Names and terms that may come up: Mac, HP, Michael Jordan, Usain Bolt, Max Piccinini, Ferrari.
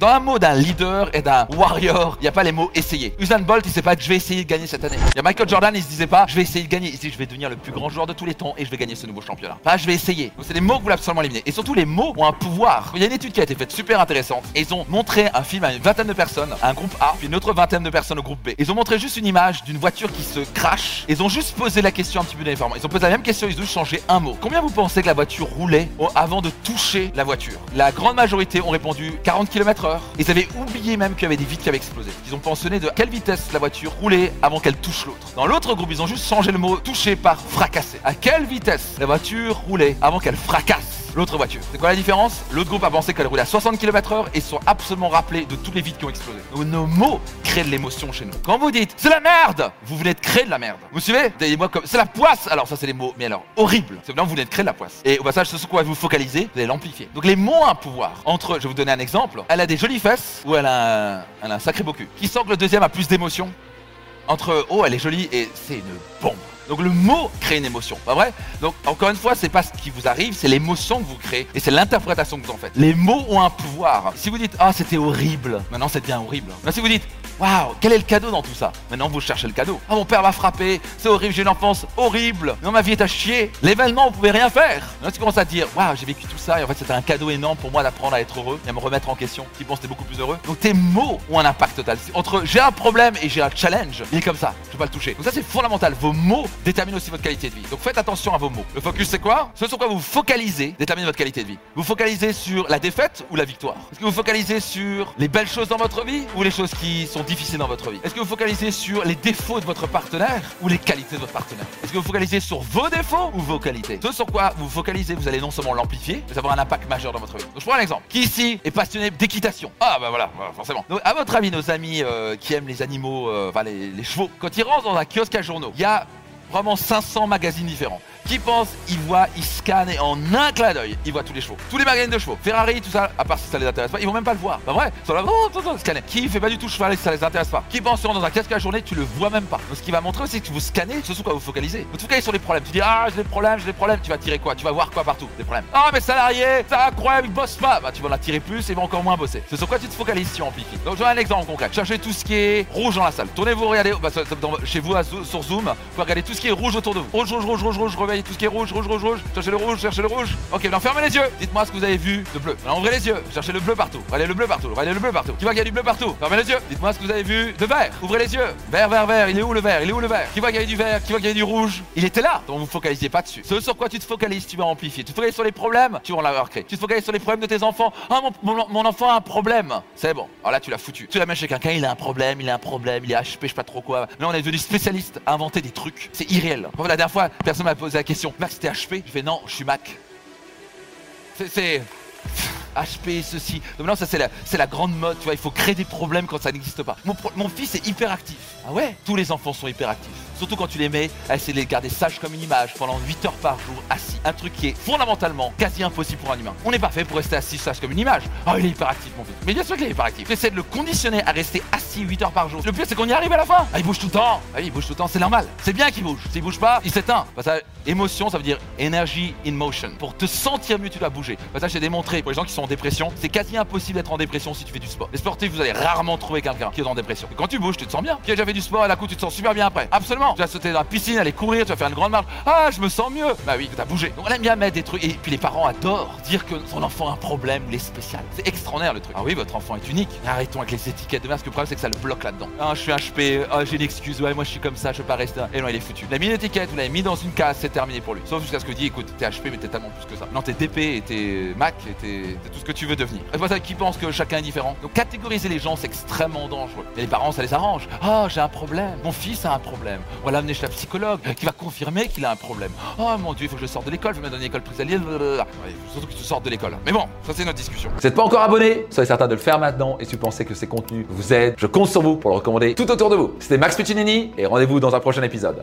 Dans un mot d'un leader et d'un warrior, il n'y a pas les mots essayer. Usain Bolt, il sait pas que je vais essayer de gagner cette année. Il y a Michael Jordan, il se disait pas je vais essayer de gagner. Il se dit je vais devenir le plus grand joueur de tous les temps et je vais gagner ce nouveau championnat. Pas je vais essayer. Donc c'est des mots que vous voulez absolument éliminer. Et surtout les mots ont un pouvoir. Il y a une étude qui a été faite super intéressante. Et ils ont montré un film à une vingtaine de personnes, à un groupe A, puis une autre vingtaine de personnes au groupe B. Ils ont montré juste une image d'une voiture qui se crache. Ils ont juste posé la question un petit peu différemment. Ils ont posé la même question, ils ont changé un mot. Combien vous pensez que la voiture roulait avant de toucher la voiture? La grande majorité ont répondu 40 km/h. Ils avaient oublié même qu'il y avait des vitres qui avaient explosé. Ils ont mentionné de quelle vitesse la voiture roulait avant qu'elle touche l'autre. Dans l'autre groupe, ils ont juste changé le mot toucher par fracasser. À quelle vitesse la voiture roulait avant qu'elle fracasse l'autre voiture? C'est quoi la différence? L'autre groupe a pensé qu'elle roulait à 60 km/h et sont absolument rappelés de toutes les vitres qui ont explosé. Donc nos mots créent de l'émotion chez nous. Quand vous dites c'est la merde, vous venez de créer de la merde. Vous suivez? Des mots comme c'est la poisse. Alors ça c'est des mots, mais alors horrible. C'est vous venez de créer de la poisse. Et au passage, ce sur quoi vous focalisez, vous allez l'amplifier. Donc les mots ont un pouvoir. Entre, je vais vous donner un exemple. Elle a des jolies fesses ou elle a un sacré beau cul. Qui sent que le deuxième a plus d'émotion? Entre oh elle est jolie et c'est une bombe. Donc le mot crée une émotion, pas vrai? Donc encore une fois, c'est pas ce qui vous arrive, c'est l'émotion que vous créez et c'est l'interprétation que vous en faites. Les mots ont un pouvoir. Si vous dites ah c'était horrible, maintenant c'est bien horrible. Mais si vous dites waouh, quel est le cadeau dans tout ça? Maintenant vous cherchez le cadeau. Ah mon père m'a frappé, c'est horrible, j'ai une enfance horrible. Non ma vie est à chier. L'événement, vous pouvez rien faire. Maintenant tu commences à dire waouh, j'ai vécu tout ça et en fait c'était un cadeau énorme pour moi d'apprendre à être heureux et à me remettre en question. Tu penses que t'es beaucoup plus heureux. Donc tes mots ont un impact total. Entre j'ai un problème et j'ai un challenge, il est comme ça, je peux pas le toucher. Donc ça c'est fondamental. Vos mots détermine aussi votre qualité de vie. Donc faites attention à vos mots. Le focus c'est quoi? Ce sur quoi vous vous focalisez détermine votre qualité de vie. Vous focalisez sur la défaite ou la victoire? Est-ce que vous focalisez sur les belles choses dans votre vie ou les choses qui sont difficiles dans votre vie? Est-ce que vous focalisez sur les défauts de votre partenaire ou les qualités de votre partenaire? Est-ce que vous focalisez sur vos défauts ou vos qualités? Ce sur quoi vous vous focalisez, vous allez non seulement l'amplifier, mais avoir un impact majeur dans votre vie. Donc je prends un exemple. Qui ici est passionné d'équitation? Ah bah voilà, forcément. Donc à votre avis, nos amis qui aiment les animaux, enfin les chevaux, quand ils rentrent dans un kiosque à journaux, il y a vraiment 500 magazines différents. Qui pense, il voit, il scanne et en un clin d'œil, il voit tous les chevaux. Tous les magazines de chevaux. Ferrari, tout ça, à part si ça les intéresse pas, ils vont même pas le voir. Pas vrai? Sur la scanner. Qui fait pas du tout cheval si ça les intéresse pas? Qui pense, dans un casque à la journée, tu le vois même pas. Donc ce qui va montrer aussi que vous scannez, ce sur quoi vous focalisez. Vous focalisez sur les problèmes. Tu dis, ah, j'ai des problèmes. Tu vas tirer quoi? Tu vas voir quoi partout? Des problèmes. Ah, mais salarié, c'est incroyable, il bosse pas. Bah, tu vas en attirer plus et va encore moins bosser. Ce sur quoi tu te focalises si on amplifie. Donc, je donne un exemple concret. Cherchez tout ce qui est rouge dans la salle. Tournez-vous, regardez, bah, chez vous, sur Zoom, vous pouvez regarder tout ce qui est rouge autour de vous. Rouge, réveillez tout ce qui est rouge. Cherchez le rouge. Ok, maintenant fermez les yeux. Dites-moi ce que vous avez vu de bleu. Alors ouvrez les yeux. Cherchez le bleu partout. Regardez le bleu partout. Qui voit qu'il y a du bleu partout? Fermez les yeux. Dites-moi ce que vous avez vu de vert. Ouvrez les yeux. Vert. Il est où le vert? Qui voit qu'il y a du vert? Qui voit qu'il y a du rouge? Il était là. Donc vous ne focalisez pas dessus. Ce sur quoi tu te focalises, tu vas amplifier. Tu te focalises sur les problèmes, tu vas l'avoir créé. Tu te focalises sur les problèmes de tes enfants. Ah mon enfant a un problème. C'est bon. Alors là tu l'as foutu. Tu l'amènes chez quelqu'un, il a un problème, il est HP, je sais pas trop quoi. Là on est devenu spécialiste à inventer des trucs. C'est irréel. La dernière fois, personne m'a posé la question. Max, t'es HP? Je fais non, je suis Mac. C'est HP, ceci. Donc maintenant, ça c'est la grande mode, tu vois, il faut créer des problèmes quand ça n'existe pas. Mon fils est hyperactif. Ah ouais? Tous les enfants sont hyperactifs. Surtout quand tu les mets à essayer de les garder sages comme une image pendant 8 heures par jour assis. Un truc qui est fondamentalement quasi impossible pour un humain. On n'est pas fait pour rester assis sage comme une image. Ah, il est hyperactif mon fils. Mais bien sûr qu'il est hyperactif. J'essaie de le conditionner à rester assis 8 heures par jour. Le pire c'est qu'on y arrive à la fin. Ah, il bouge tout le temps. Ah oui, il bouge tout le temps, c'est normal. C'est bien qu'il bouge. S'il bouge pas, il s'éteint. Passage, émotion, ça veut dire energy in motion. Pour te sentir mieux, tu dois bouger. Passage, j'ai démontré pour les gens qui sont en dépression, c'est quasi impossible d'être en dépression si tu fais du sport. Les sportifs, vous allez rarement trouver quelqu'un qui est en dépression. Et quand tu bouges, tu te sens bien. Qui a déjà fait du sport et d'un coup, tu te sens super bien après. Absolument. Tu vas sauter dans la piscine, aller courir, tu vas faire une grande marche. Ah, je me sens mieux. Bah oui, t'as bougé. Donc on aime bien mettre des trucs. Et puis les parents adorent dire que son enfant a un problème, il est spécial. C'est extraordinaire le truc. Ah oui, votre enfant est unique. Arrêtons avec les étiquettes de merde. Parce que le problème c'est que ça le bloque là-dedans. Ah, je suis HP. Ah, j'ai une excuse. Ouais, moi je suis comme ça, je peux pas rester. Et non, il est foutu. Vous l'avez mis une étiquette, vous l'avez mis dans une case, c'est terminé pour lui. Sauf jusqu'à ce que dit, écoute, t'es HP, mais t'es tellement plus que ça. Non, t'es DP, et t'es Mac, et t'es tout ce que tu veux devenir. C'est pour ça qu'ils pensent que chacun est différent. Donc catégoriser les gens, c'est extrêmement dangereux. Et les parents, ça les arrange. Ah, j'ai un problème. Mon fils a un problème. On va l'amener chez la psychologue qui va confirmer qu'il a un problème. Oh mon Dieu, il faut que je sorte de l'école, je vais me donner une école prisonnière. Surtout que tu sortes de l'école. Mais bon, ça c'est notre discussion. Si vous n'êtes pas encore abonné, soyez certain de le faire maintenant. Et si vous pensez que ces contenus vous aident, je compte sur vous pour le recommander tout autour de vous. C'était Max Piccinini et rendez-vous dans un prochain épisode.